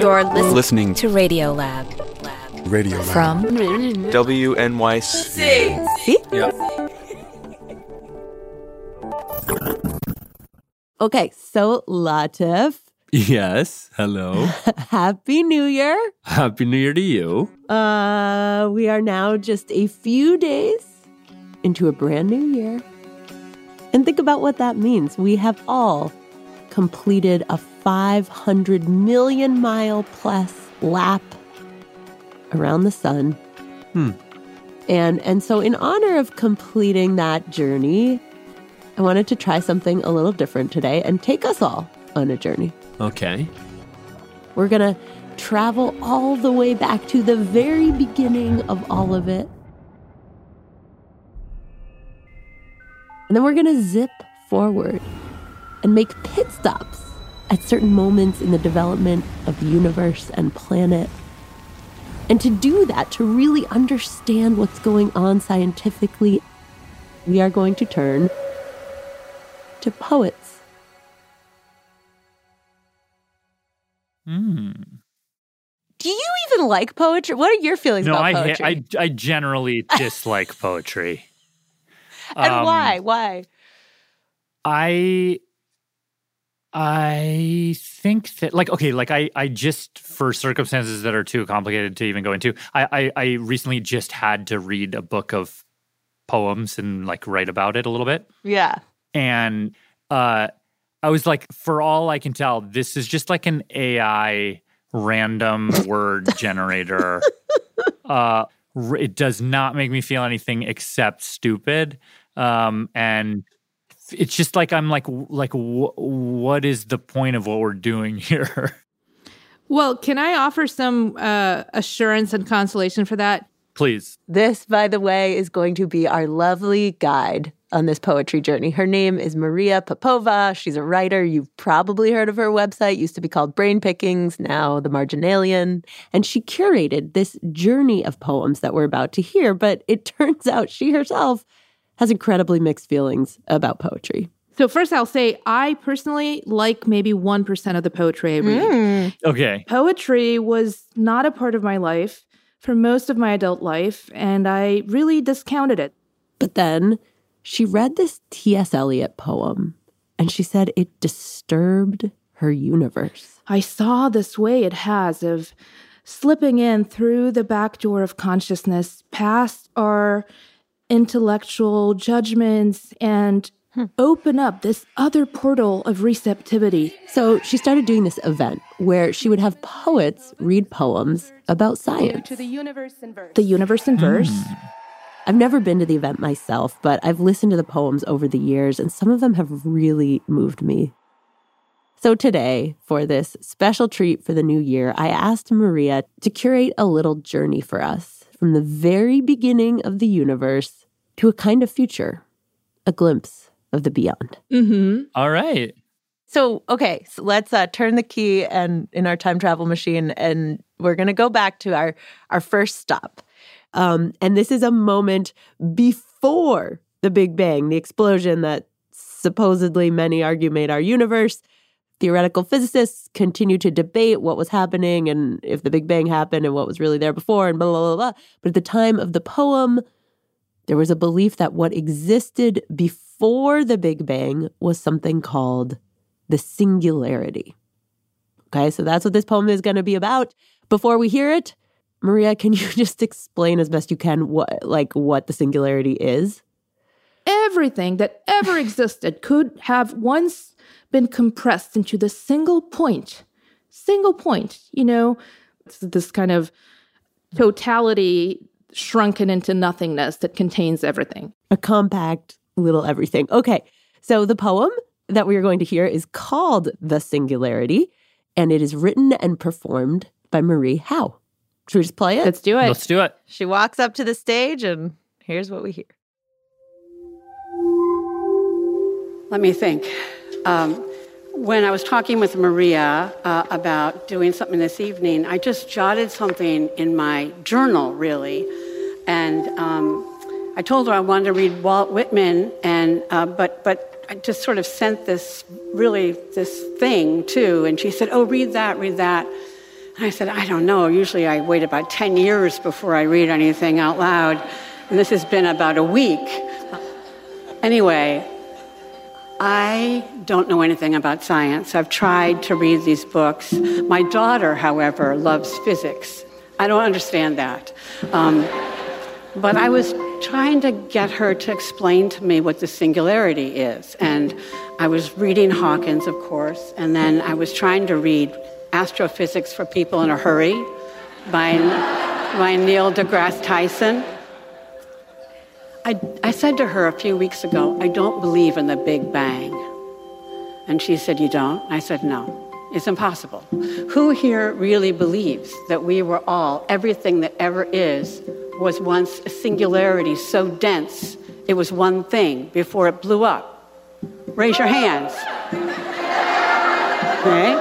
You're listening to Radiolab. Radiolab. From WNYC. Okay, so Latif. Yes, hello. Happy New Year. Happy New Year to you. We are now just a few days into a brand new year. And think about what that means. We have all completed a 500 million mile plus lap around the sun. And so in honor of completing that journey, I wanted to try something a little different today and take us all on a journey. Okay. We're going to travel all the way back to the very beginning of all of it. And then we're going to zip forward and make pit stops at certain moments in the development of the universe and planet. And to do that, to really understand what's going on scientifically, we are going to turn to poets. Do you even like poetry? What are your feelings about poetry? I generally dislike poetry. And why? I think that, I just, for circumstances that are too complicated to even go into, I recently just had to read a book of poems and, write about it a little bit. Yeah. And I was like, for all I can tell, this is just like an AI random word generator. It does not make me feel anything except stupid. And it's just like I'm like what is the point of what we're doing here? Well, can I offer some assurance and consolation for that? Please. This, by the way, is going to be our lovely guide on this poetry journey. Her name is Maria Popova. She's a writer. You've probably heard of her website. Used to be called Brain Pickings, now The Marginalian. And she curated this journey of poems that we're about to hear. But it turns out she herself has incredibly mixed feelings about poetry. So first I'll say I personally like maybe 1% of the poetry I read. Okay. Poetry was not a part of my life for most of my adult life, and I really discounted it. But then she read this T.S. Eliot poem, and she said it disturbed her universe. I saw this way it has of slipping in through the back door of consciousness past our intellectual judgments, and open up this other portal of receptivity. So she started doing this event where she would have poets read poems about science. To the Universe In Verse. The Universe In Verse. I've never been to the event myself, but I've listened to the poems over the years, and some of them have really moved me. So today, for this special treat for the new year, I asked Maria to curate a little journey for us from the very beginning of the universe to a kind of future, a glimpse of the beyond. All right. So, okay, so let's turn the key and in our time travel machine, and we're going to go back to our first stop. And this is a moment before the Big Bang, the explosion that supposedly many argue made our universe. Theoretical physicists continue to debate what was happening and if the Big Bang happened and what was really there before and blah, blah, blah, blah. But at the time of the poem, there was a belief that what existed before the Big Bang was something called the singularity. Okay, so that's what this poem is going to be about. Before we hear it, Maria, can you just explain as best you can what the singularity is? Everything that ever existed could have once been compressed into the single point. Single point, you know, this kind of totality shrunken into nothingness that contains everything. A compact little everything. Okay, so the poem that we are going to hear is called The Singularity, and it is written and performed by Marie Howe. Should we just play it? Let's do it. Let's do it. She walks up to the stage, and here's what we hear. Let me think. When I was talking with Maria about doing something this evening, I just jotted something in my journal, really. And I told her I wanted to read Walt Whitman, and but I just sort of sent this thing, too. And she said, oh, read that. And I said, I don't know. Usually I wait about 10 years before I read anything out loud. And this has been about a week. Anyway, I don't know anything about science. I've tried to read these books. My daughter, however, loves physics. I don't understand that. But I was trying to get her to explain to me what the singularity is. And I was reading Hawkins, of course, and then I was trying to read Astrophysics for People in a Hurry by Neil deGrasse Tyson. I said to her a few weeks ago, I don't believe in the Big Bang. And she said, you don't? I said, no, it's impossible. Who here really believes that we were all, everything that ever is, was once a singularity so dense it was one thing before it blew up? Raise your hands. Right?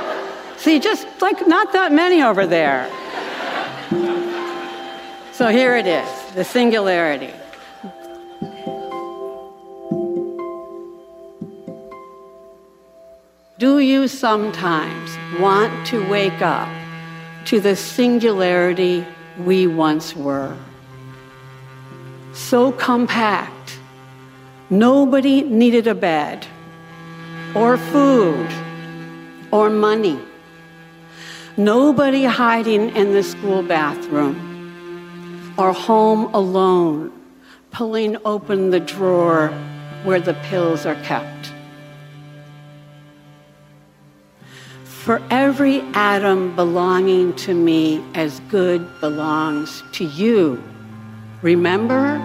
See, just like not that many over there. So here it is, the singularity. Do you sometimes want to wake up to the singularity we once were? So compact, nobody needed a bed, or food, or money. Nobody hiding in the school bathroom, or home alone, pulling open the drawer where the pills are kept. For every atom belonging to me as good belongs to you, remember?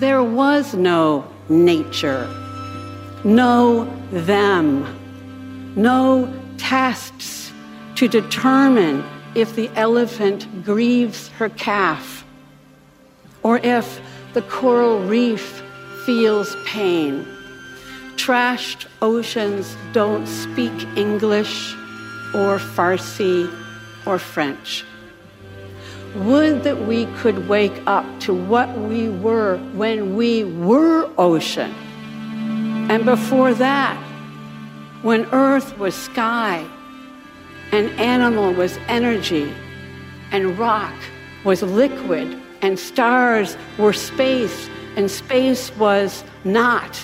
There was no nature, no them, no tests to determine if the elephant grieves her calf, or if the coral reef feels pain. Trashed oceans don't speak English or Farsi or French. Would that we could wake up to what we were when we were ocean, and before that, when earth was sky, and animal was energy, and rock was liquid, and stars were space, and space was not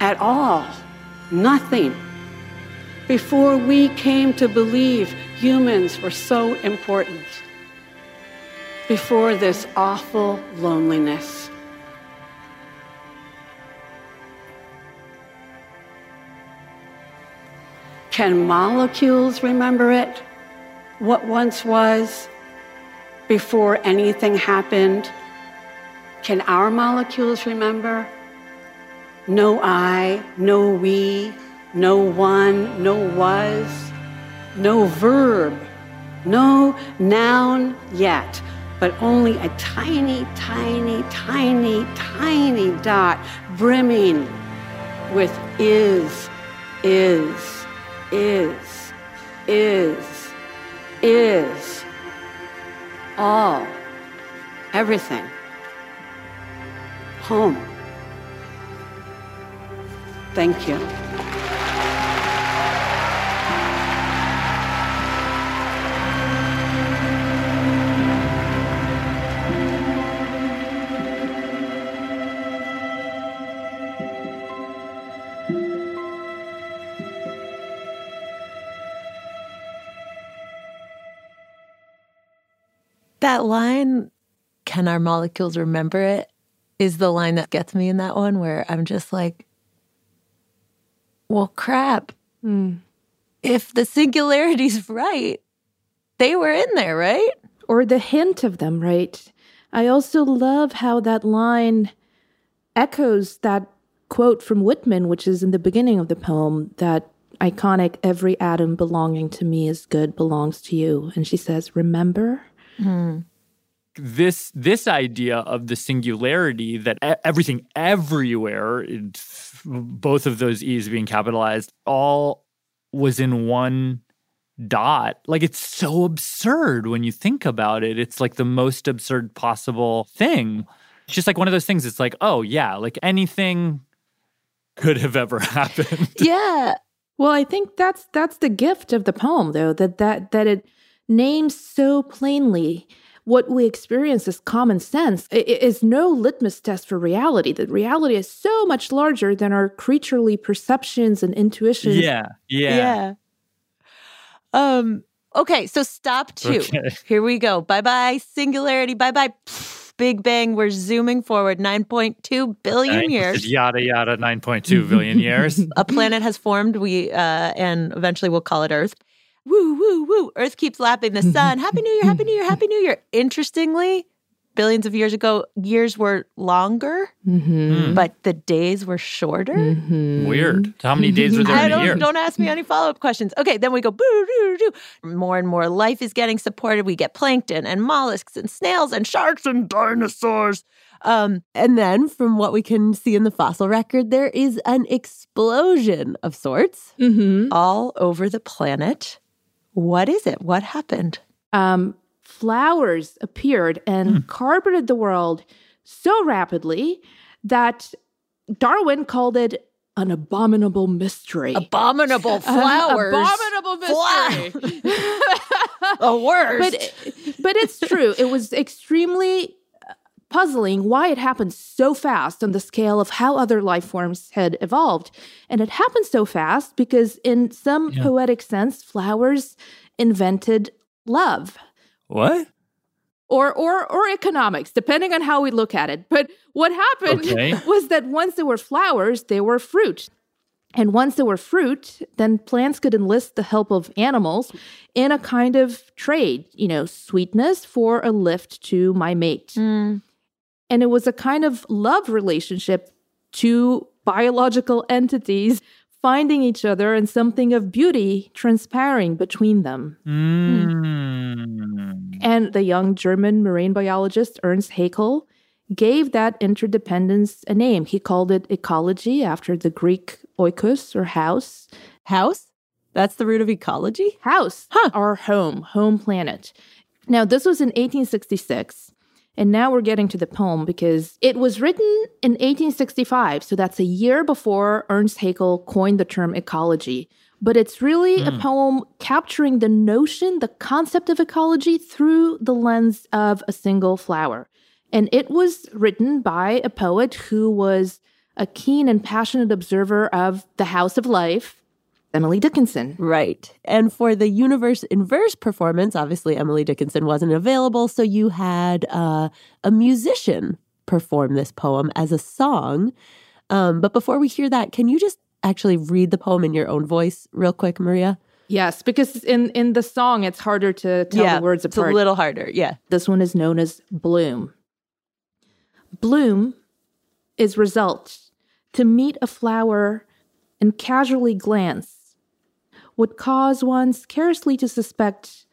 at all, nothing. Before we came to believe humans were so important. Before this awful loneliness. Can molecules remember it? What once was? Before anything happened? Can our molecules remember? No I, no we, no one, no was, no verb, no noun yet, but only a tiny, tiny, tiny, tiny dot brimming with is, all, everything, home. Thank you. that line, can our molecules remember it, is the line that gets me in that one, where I'm just like, well, crap. Mm. If the singularity's right, they were in there, right? Or the hint of them, right? I also love how that line echoes that quote from Whitman, which is in the beginning of the poem, that iconic, every atom belonging to me is good, belongs to you. And she says, remember? Mm. This idea of the singularity, that everything everywhere, both of those E's being capitalized, all was in one dot. Like, it's so absurd when you think about it. It's like the most absurd possible thing. It's just like one of those things. It's like, oh, yeah, like anything could have ever happened. Yeah. Well, I think that's the gift of the poem, though, that it names so plainly what we experience as common sense. It is no litmus test for reality, that reality is so much larger than our creaturely perceptions and intuitions. Yeah. Okay, so stop two. Okay. Here we go. Bye-bye, singularity. Bye-bye, Big Bang. We're zooming forward 9.2 billion years. Yada, yada, 9.2 billion years. A planet has formed, and eventually we'll call it Earth. Woo, woo, woo. Earth keeps lapping the sun. Happy New Year, Happy New Year, Happy New Year. Interestingly, billions of years ago, years were longer, but the days were shorter. Mm-hmm. Weird. How many days were there in a year? Don't ask me any follow-up questions. Okay, then we go, boo, doo, doo, doo. More and more life is getting supported. We get plankton and mollusks and snails and sharks and dinosaurs. And then, from what we can see in the fossil record, there is an explosion of sorts all over the planet. What is it? What happened? Flowers appeared and carpeted the world so rapidly that Darwin called it an abominable mystery. Abominable flowers. Abominable mystery. The worst. But it's true. It was extremely puzzling why it happened so fast on the scale of how other life forms had evolved. And it happened so fast because in some poetic sense, flowers invented love. What? Or economics, depending on how we look at it. But what happened was that once there were flowers, there were fruit. And once there were fruit, then plants could enlist the help of animals in a kind of trade, you know, sweetness for a lift to my mate. Mm. And it was a kind of love relationship, to biological entities finding each other, and something of beauty transpiring between them. Mm. And the young German marine biologist Ernst Haeckel gave that interdependence a name. He called it ecology, after the Greek oikos, or house. House? That's the root of ecology? House, our home planet. Now, this was in 1866. And now we're getting to the poem, because it was written in 1865, so that's a year before Ernst Haeckel coined the term ecology. But it's really a poem capturing the notion, the concept of ecology through the lens of a single flower. And it was written by a poet who was a keen and passionate observer of the house of life, Emily Dickinson. Right. And for the Universe In Verse performance, obviously Emily Dickinson wasn't available, so you had a musician perform this poem as a song. But before we hear that, can you just actually read the poem in your own voice real quick, Maria? Yes, because in the song, it's harder to tell the words apart. It's a little harder, This one is known as Bloom. Bloom is result, to meet a flower and casually glance, would cause one scarcely to suspect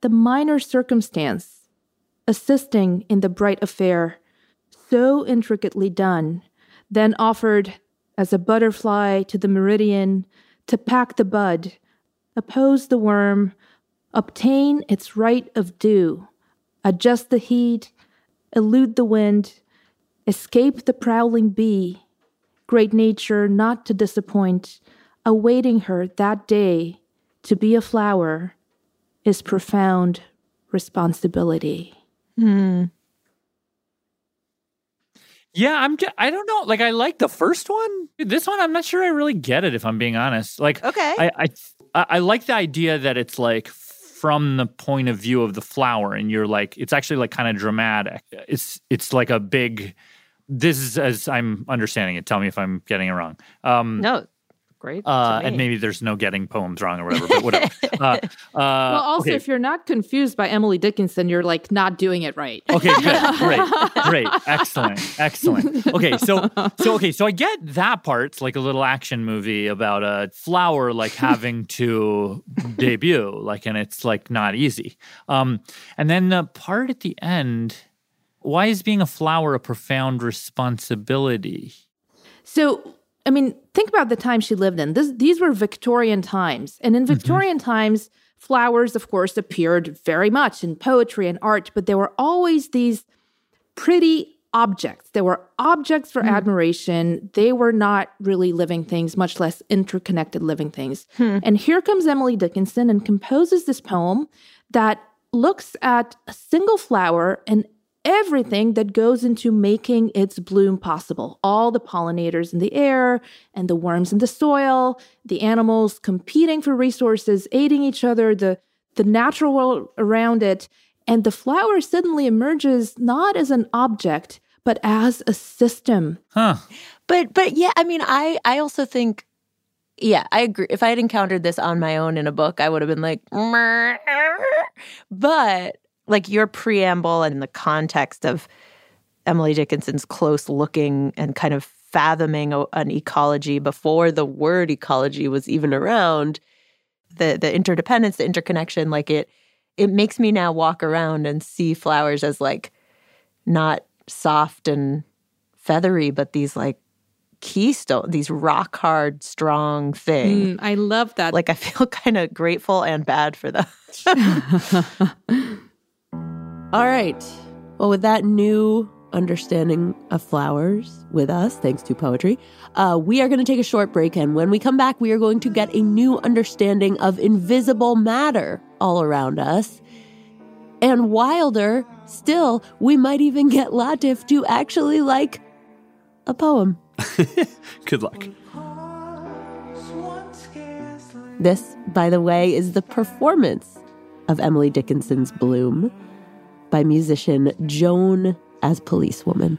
the minor circumstance, assisting in the bright affair, so intricately done, then offered as a butterfly to the meridian, to pack the bud, oppose the worm, obtain its right of dew, adjust the heat, elude the wind, escape the prowling bee, great nature not to disappoint, awaiting her that day, to be a flower is profound responsibility. Mm. Yeah, I don't know. Like, I like the first one. This one, I'm not sure I really get it, if I'm being honest. Like, I like the idea that it's like from the point of view of the flower, and you're like, it's actually like kind of dramatic. It's like a big, this is as I'm understanding it. Tell me if I'm getting it wrong. No, great. And maybe there's no getting poems wrong or whatever, but whatever. Well, also, okay. If you're not confused by Emily Dickinson, you're like not doing it right. Okay, good. Great. Excellent. Okay, so I get that part. It's like a little action movie about a flower like having to debut, like, and it's like not easy. And then the part at the end, why is being a flower a profound responsibility? So, I mean, think about the time she lived in. These were Victorian times. And in Victorian times, flowers, of course, appeared very much in poetry and art, but there were always these pretty objects. There were objects for admiration. They were not really living things, much less interconnected living things. And here comes Emily Dickinson and composes this poem that looks at a single flower and everything that goes into making its bloom possible. All the pollinators in the air and the worms in the soil, the animals competing for resources, aiding each other, the natural world around it. And the flower suddenly emerges not as an object, but as a system. But yeah, I mean, I also think, yeah, I agree. If I had encountered this on my own in a book, I would have been like, but like your preamble and the context of Emily Dickinson's close looking and kind of fathoming an ecology before the word ecology was even around, the interdependence, the interconnection, like it makes me now walk around and see flowers as like not soft and feathery, but these like keystone, these rock hard, strong thing. I love that. Like I feel kind of grateful and bad for them. All right. Well, with that new understanding of flowers with us, thanks to poetry, we are going to take a short break. And when we come back, we are going to get a new understanding of invisible matter all around us. And wilder still, we might even get Latif to actually like a poem. Good luck. This, by the way, is the performance of Emily Dickinson's Bloom by musician Joan As Policewoman.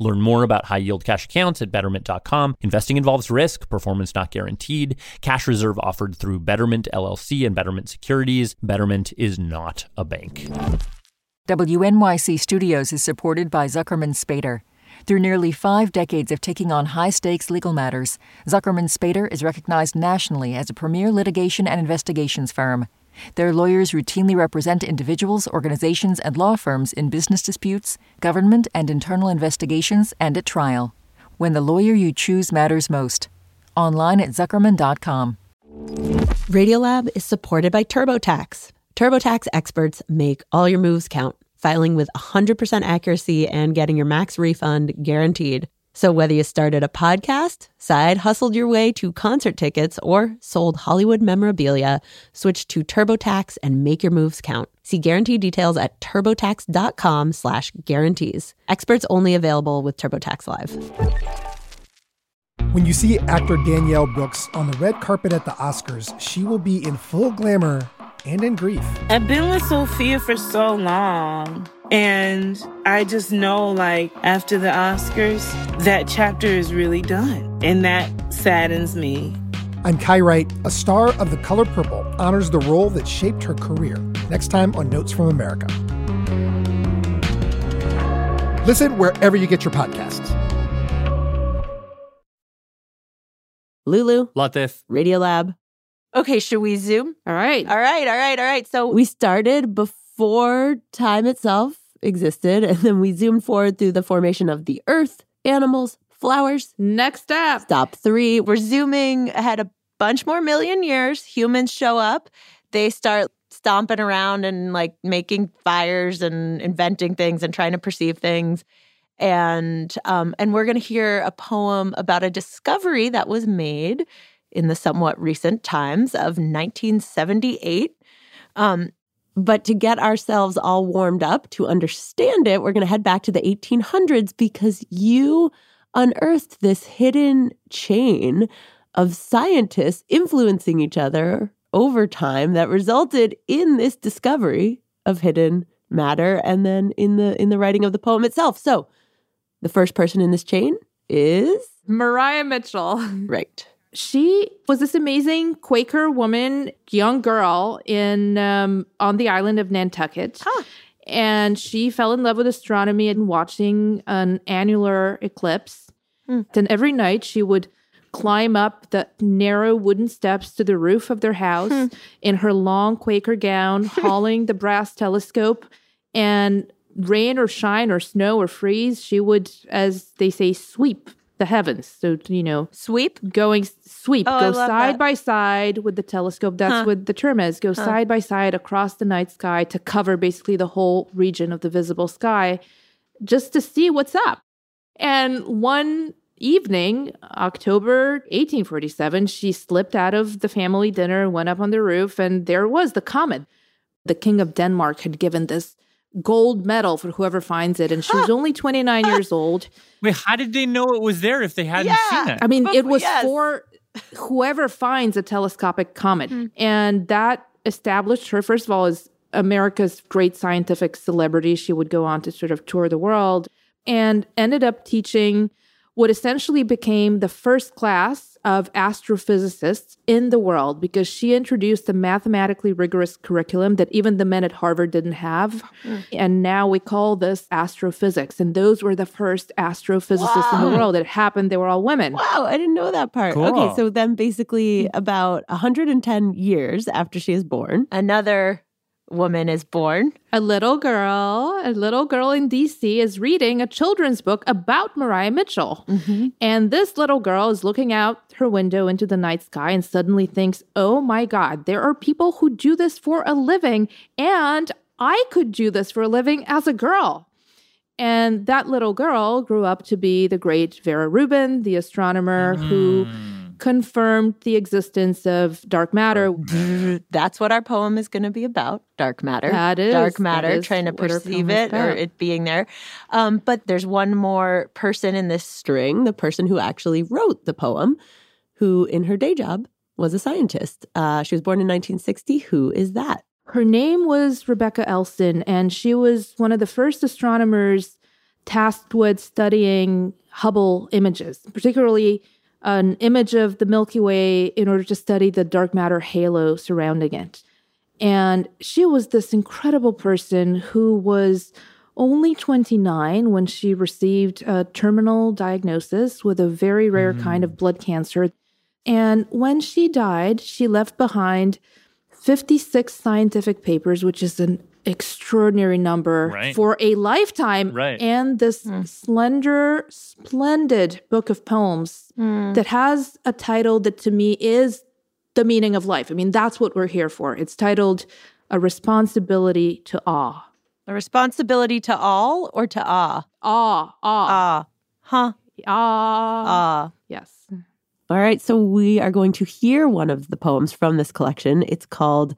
Learn more about high-yield cash accounts at Betterment.com. Investing involves risk. Performance not guaranteed. Cash reserve offered through Betterment, LLC, and Betterment Securities. Betterment is not a bank. WNYC Studios is supported by Zuckerman Spader. Through nearly 5 decades of taking on high-stakes legal matters, Zuckerman Spader is recognized nationally as a premier litigation and investigations firm. Their lawyers routinely represent individuals, organizations, and law firms in business disputes, government and internal investigations, and at trial. When the lawyer you choose matters most. Online at Zuckerman.com. Radiolab is supported by TurboTax. TurboTax experts make all your moves count, filing with 100% accuracy and getting your max refund guaranteed. So whether you started a podcast, side hustled your way to concert tickets, or sold Hollywood memorabilia, switch to TurboTax and make your moves count. See guarantee details at turbotax.com/guarantees. Experts only available with TurboTax Live. When you see actor Danielle Brooks on the red carpet at the Oscars, she will be in full glamour and in grief. I've been with Sophia for so long, and I just know, like, after the Oscars, that chapter is really done, and that saddens me. I'm Kai Wright. A star of The Color Purple honors the role that shaped her career. Next time on Notes from America. Listen wherever you get your podcasts. Lulu. Latif. Radiolab. Okay, should we Zoom? All right. So we started before time itself existed, and then we zoomed forward through the formation of the earth, animals, flowers. Next up. Stop 3. We're zooming ahead a bunch more million years. Humans show up. They start stomping around and, like, making fires and inventing things and trying to perceive things. And we're going to hear a poem about a discovery that was made in the somewhat recent times of 1978. But to get ourselves all warmed up to understand it, we're going to head back to the 1800s, because you unearthed this hidden chain of scientists influencing each other over time that resulted in this discovery of hidden matter, and then in the writing of the poem itself. So, the first person in this chain is Maria Mitchell. Right. She was this amazing Quaker woman, young girl in on the island of Nantucket. Huh. And she fell in love with astronomy and watching an annular eclipse. Mm. Then every night she would climb up the narrow wooden steps to the roof of their house in her long Quaker gown, hauling the brass telescope, and rain or shine or snow or freeze, she would, as they say, sweep the heavens. So, you know. Sweep? Go side by side with the telescope. That's what the term is. Go side by side across the night sky to cover basically the whole region of the visible sky just to see what's up. And one evening, October 1847, she slipped out of the family dinner, went up on the roof, and there was the comet. The King of Denmark had given this gold medal for whoever finds it, and she was only 29 years old. Wait, how did they know it was there if they hadn't seen it? I mean, it was for whoever finds a telescopic comet. And that established her, first of all, as America's great scientific celebrity. She would go on to sort of tour the world and ended up teaching what essentially became the first class of astrophysicists in the world, because she introduced a mathematically rigorous curriculum that even the men at Harvard didn't have. And now we call this astrophysics. And those were the first astrophysicists in the world. It happened. They were all women. Wow, I didn't know that part. Cool. Okay, so then basically about 110 years after she is born, another woman is born. A little girl in D.C. is reading a children's book about Maria Mitchell. Mm-hmm. And this little girl is looking out her window into the night sky and suddenly thinks, oh my God, there are people who do this for a living, and I could do this for a living as a girl. And that little girl grew up to be the great Vera Rubin, the astronomer who confirmed the existence of dark matter. That's what our poem is going to be about, dark matter. That is. Dark matter, that is trying to perceive it or it being there. But there's one more person in this string, the person who actually wrote the poem, who in her day job was a scientist. She was born in 1960. Who is that? Her name was Rebecca Elson, and she was one of the first astronomers tasked with studying Hubble images, particularly an image of the Milky Way, in order to study the dark matter halo surrounding it. And she was this incredible person who was only 29 when she received a terminal diagnosis with a very rare kind of blood cancer. And when she died, she left behind 56 scientific papers, which is an extraordinary number for a lifetime, and this slender, splendid book of poems that has a title that to me is the meaning of life. I mean, that's what we're here for. It's titled A Responsibility to Awe. A responsibility to all or to awe? Awe. Huh. Ah. Yes. All right. So we are going to hear one of the poems from this collection. It's called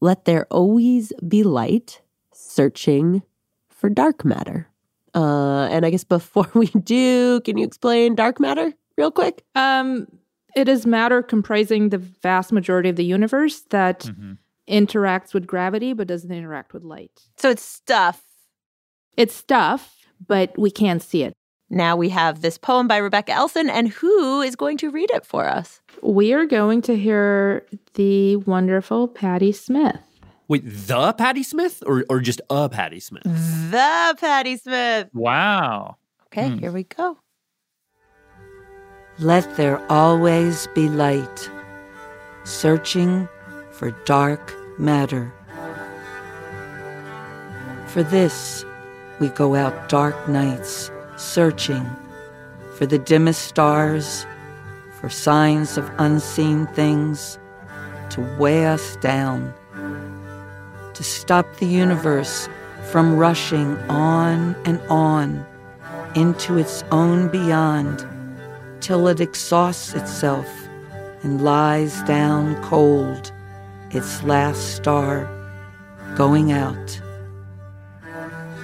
Let There Always Be Light, Searching for Dark Matter. And I guess before we do, can you explain dark matter real quick? It is matter comprising the vast majority of the universe that interacts with gravity but doesn't interact with light. So it's stuff. It's stuff, but we can't see it. Now we have this poem by Rebecca Elson, and who is going to read it for us? We are going to hear the wonderful Patti Smith. Wait, the Patti Smith or just a Patti Smith? The Patti Smith. Wow. Okay, here we go. Let there always be light, searching for dark matter. For this, we go out dark nights, searching for the dimmest stars, for signs of unseen things to weigh us down, to stop the universe from rushing on and on into its own beyond, till it exhausts itself and lies down cold, its last star going out.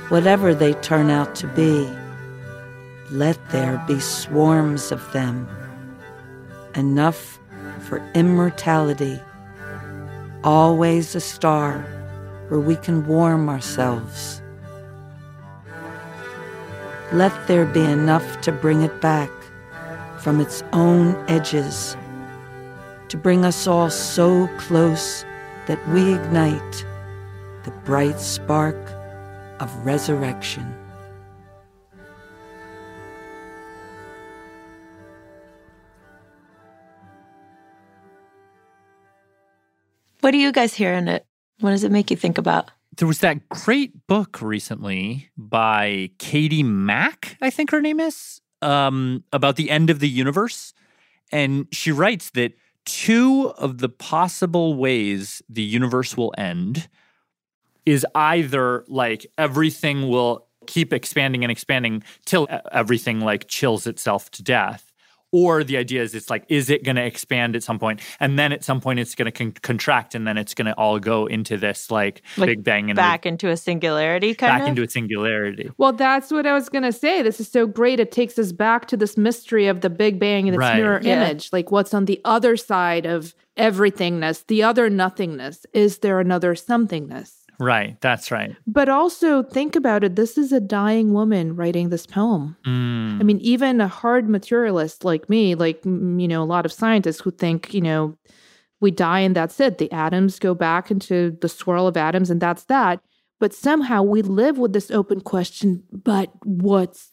Whatever they turn out to be, let there be swarms of them, enough for immortality, always a star where we can warm ourselves. Let there be enough to bring it back from its own edges, to bring us all so close that we ignite the bright spark of resurrection. What are you guys hearing it? What does it make you think about? There was that great book recently by Katie Mack, I think her name is, about the end of the universe. And she writes that two of the possible ways the universe will end is either like everything will keep expanding and expanding till everything like chills itself to death. Or the idea is it's like, is it going to expand at some point? And then at some point it's going to contract, and then it's going to all go into this like Big Bang. And back into a singularity kind of? Back into a singularity. Well, that's what I was going to say. This is so great. It takes us back to this mystery of the Big Bang and its mirror image. Like, what's on the other side of everythingness, the other nothingness? Is there another somethingness? Right, that's right. But also, think about it. This is a dying woman writing this poem. I mean, even a hard materialist like me, like, you know, a lot of scientists who think, you know, we die and that's it. The atoms go back into the swirl of atoms and that's that. But somehow we live with this open question, but what's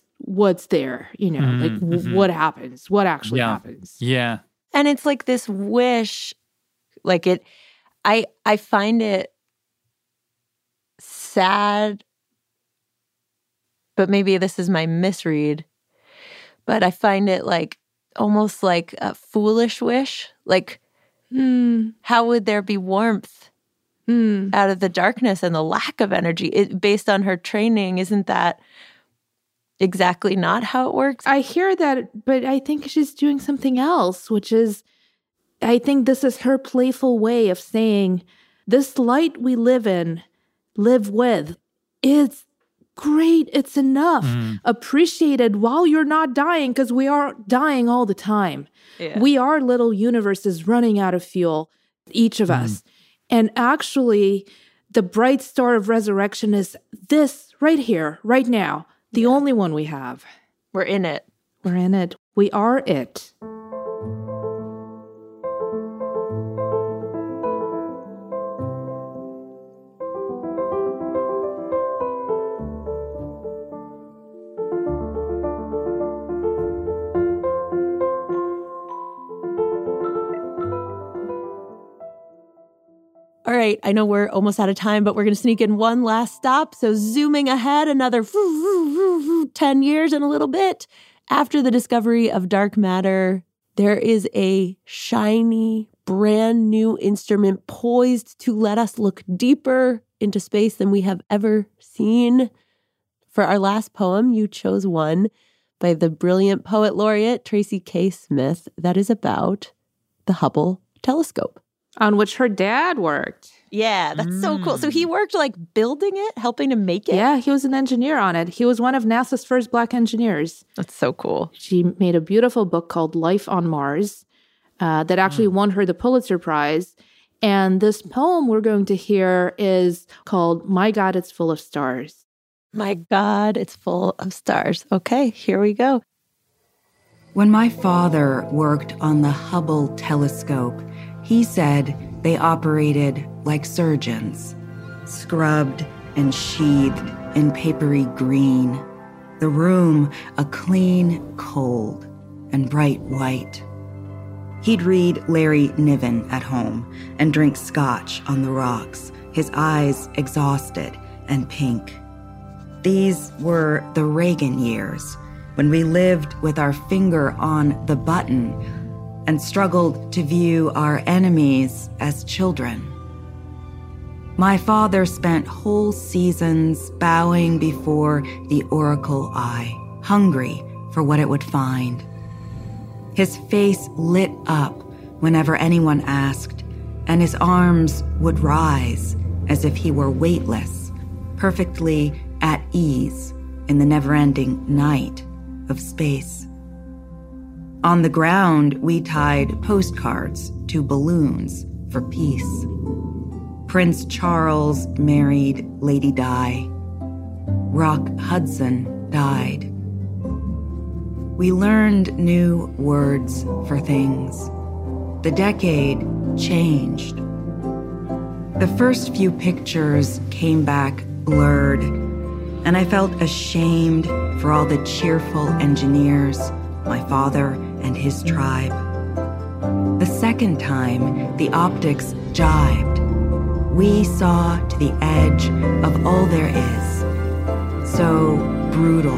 there? You know, what happens? What actually happens? Yeah. And it's like this wish, like it, I find it sad, but maybe this is my misread, but I find it like almost like a foolish wish. Like, how would there be warmth out of the darkness and the lack of energy? It, based on her training, isn't that exactly not how it works? I hear that, but I think she's doing something else, which is, I think this is her playful way of saying, this light we live with, it's great, it's enough, appreciated while you're not dying, because we are dying all the time. Yeah. We are little universes running out of fuel, each of us. And actually, the bright star of resurrection is this right here, right now, the only one we have. We're in it. We're in it. We are it. All right, I know we're almost out of time, but we're going to sneak in one last stop. So zooming ahead another 10 years and a little bit, after the discovery of dark matter, there is a shiny, brand new instrument poised to let us look deeper into space than we have ever seen. For our last poem, you chose one by the brilliant poet laureate Tracy K. Smith that is about the Hubble telescope. On which her dad worked. Yeah, that's so cool. So he worked like building it, helping to make it? Yeah, he was an engineer on it. He was one of NASA's first Black engineers. That's so cool. She made a beautiful book called Life on Mars that actually won her the Pulitzer Prize. And this poem we're going to hear is called My God, It's Full of Stars. My God, It's Full of Stars. Okay, here we go. When my father worked on the Hubble telescope, he said they operated like surgeons, scrubbed and sheathed in papery green, the room a clean cold and bright white. He'd read Larry Niven at home and drink scotch on the rocks, his eyes exhausted and pink. These were the Reagan years, when we lived with our finger on the button and struggled to view our enemies as children. My father spent whole seasons bowing before the oracle eye, hungry for what it would find. His face lit up whenever anyone asked, and his arms would rise as if he were weightless, perfectly at ease in the never-ending night of space. On the ground, we tied postcards to balloons for peace. Prince Charles married Lady Di. Rock Hudson died. We learned new words for things. The decade changed. The first few pictures came back blurred, and I felt ashamed for all the cheerful engineers, my father and his tribe. The second time, the optics jived. We saw to the edge of all there is. So brutal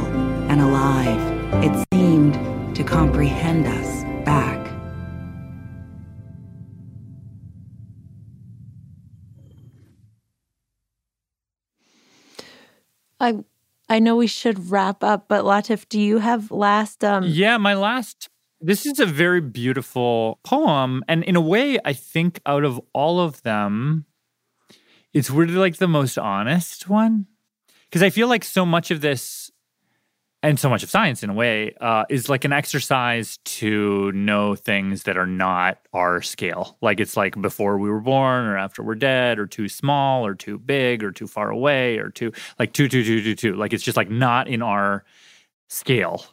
and alive, it seemed to comprehend us back. I know we should wrap up, but Latif, do you have last? Yeah, my last. This is a very beautiful poem. And in a way, I think out of all of them, it's weirdly like the most honest one. Because I feel like so much of this, and so much of science, in a way, is like an exercise to know things that are not our scale. Like, it's like before we were born or after we're dead or too small or too big or too far away or too. Like, it's just like not in our scale.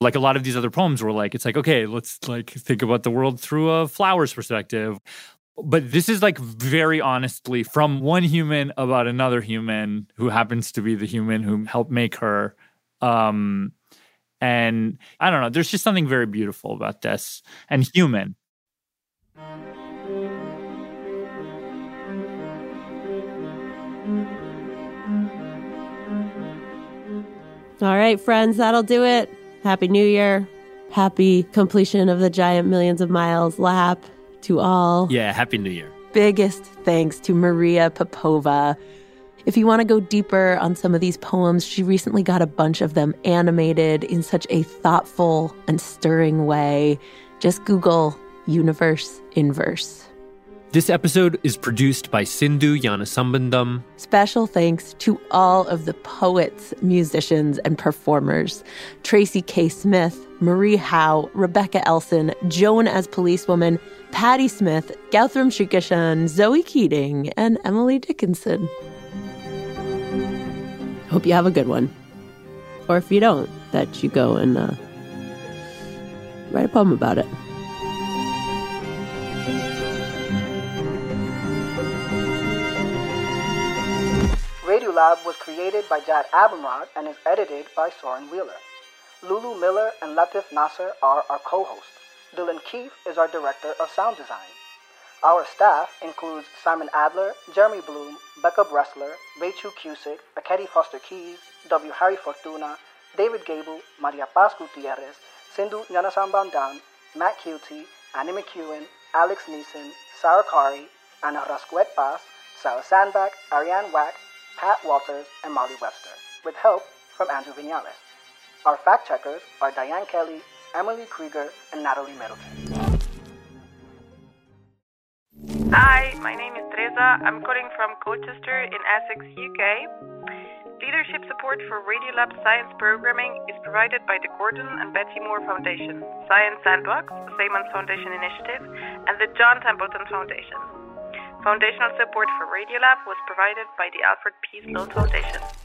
Like, a lot of these other poems were like, it's like, okay, let's like think about the world through a flower's perspective. But this is like very honestly from one human about another human who happens to be the human who helped make her. And I don't know, there's just something very beautiful about this and human. All right, friends, that'll do it. Happy New Year. Happy completion of the giant millions of miles lap to all. Yeah, Happy New Year. Biggest thanks to Maria Popova. If you want to go deeper on some of these poems, she recently got a bunch of them animated in such a thoughtful and stirring way. Just Google Universe In Verse. This episode is produced by Sindhu Gnanasambandan. Special thanks to all of the poets, musicians, and performers. Tracy K. Smith, Marie Howe, Rebecca Elson, Joan As Policewoman, Patti Smith, Gautam Srikishan, Zoe Keating, and Emily Dickinson. Hope you have a good one. Or if you don't, that you go and write a poem about it. Radiolab was created by Jad Abumrad and is edited by Soren Wheeler. Lulu Miller and Latif Nasser are our co-hosts. Dylan Keefe is our director of sound design. Our staff includes Simon Adler, Jeremy Bloom, Becca Bressler, Rachel Cusick, Aketi Foster-Keys, W. Harry Fortuna, David Gable, Maria Paz Gutierrez, Sindhu Gnanasambandan, Matt Cutie, Annie McEwen, Alex Neeson, Sarah Kari, Anna Rasquet Paz, Sarah Sandback, Ariane Wack, Pat Walters, and Molly Webster, with help from Andrew Vinales. Our fact-checkers are Diane Kelly, Emily Krieger, and Natalie Middleton. Hi, my name is Teresa. I'm calling from Colchester in Essex, UK. Leadership support for Radiolab science programming is provided by the Gordon and Betty Moore Foundation, Science Sandbox, the Seaman Foundation Initiative, and the John Templeton Foundation. Foundational support for Radiolab was provided by the Alfred P. Sloan Foundation.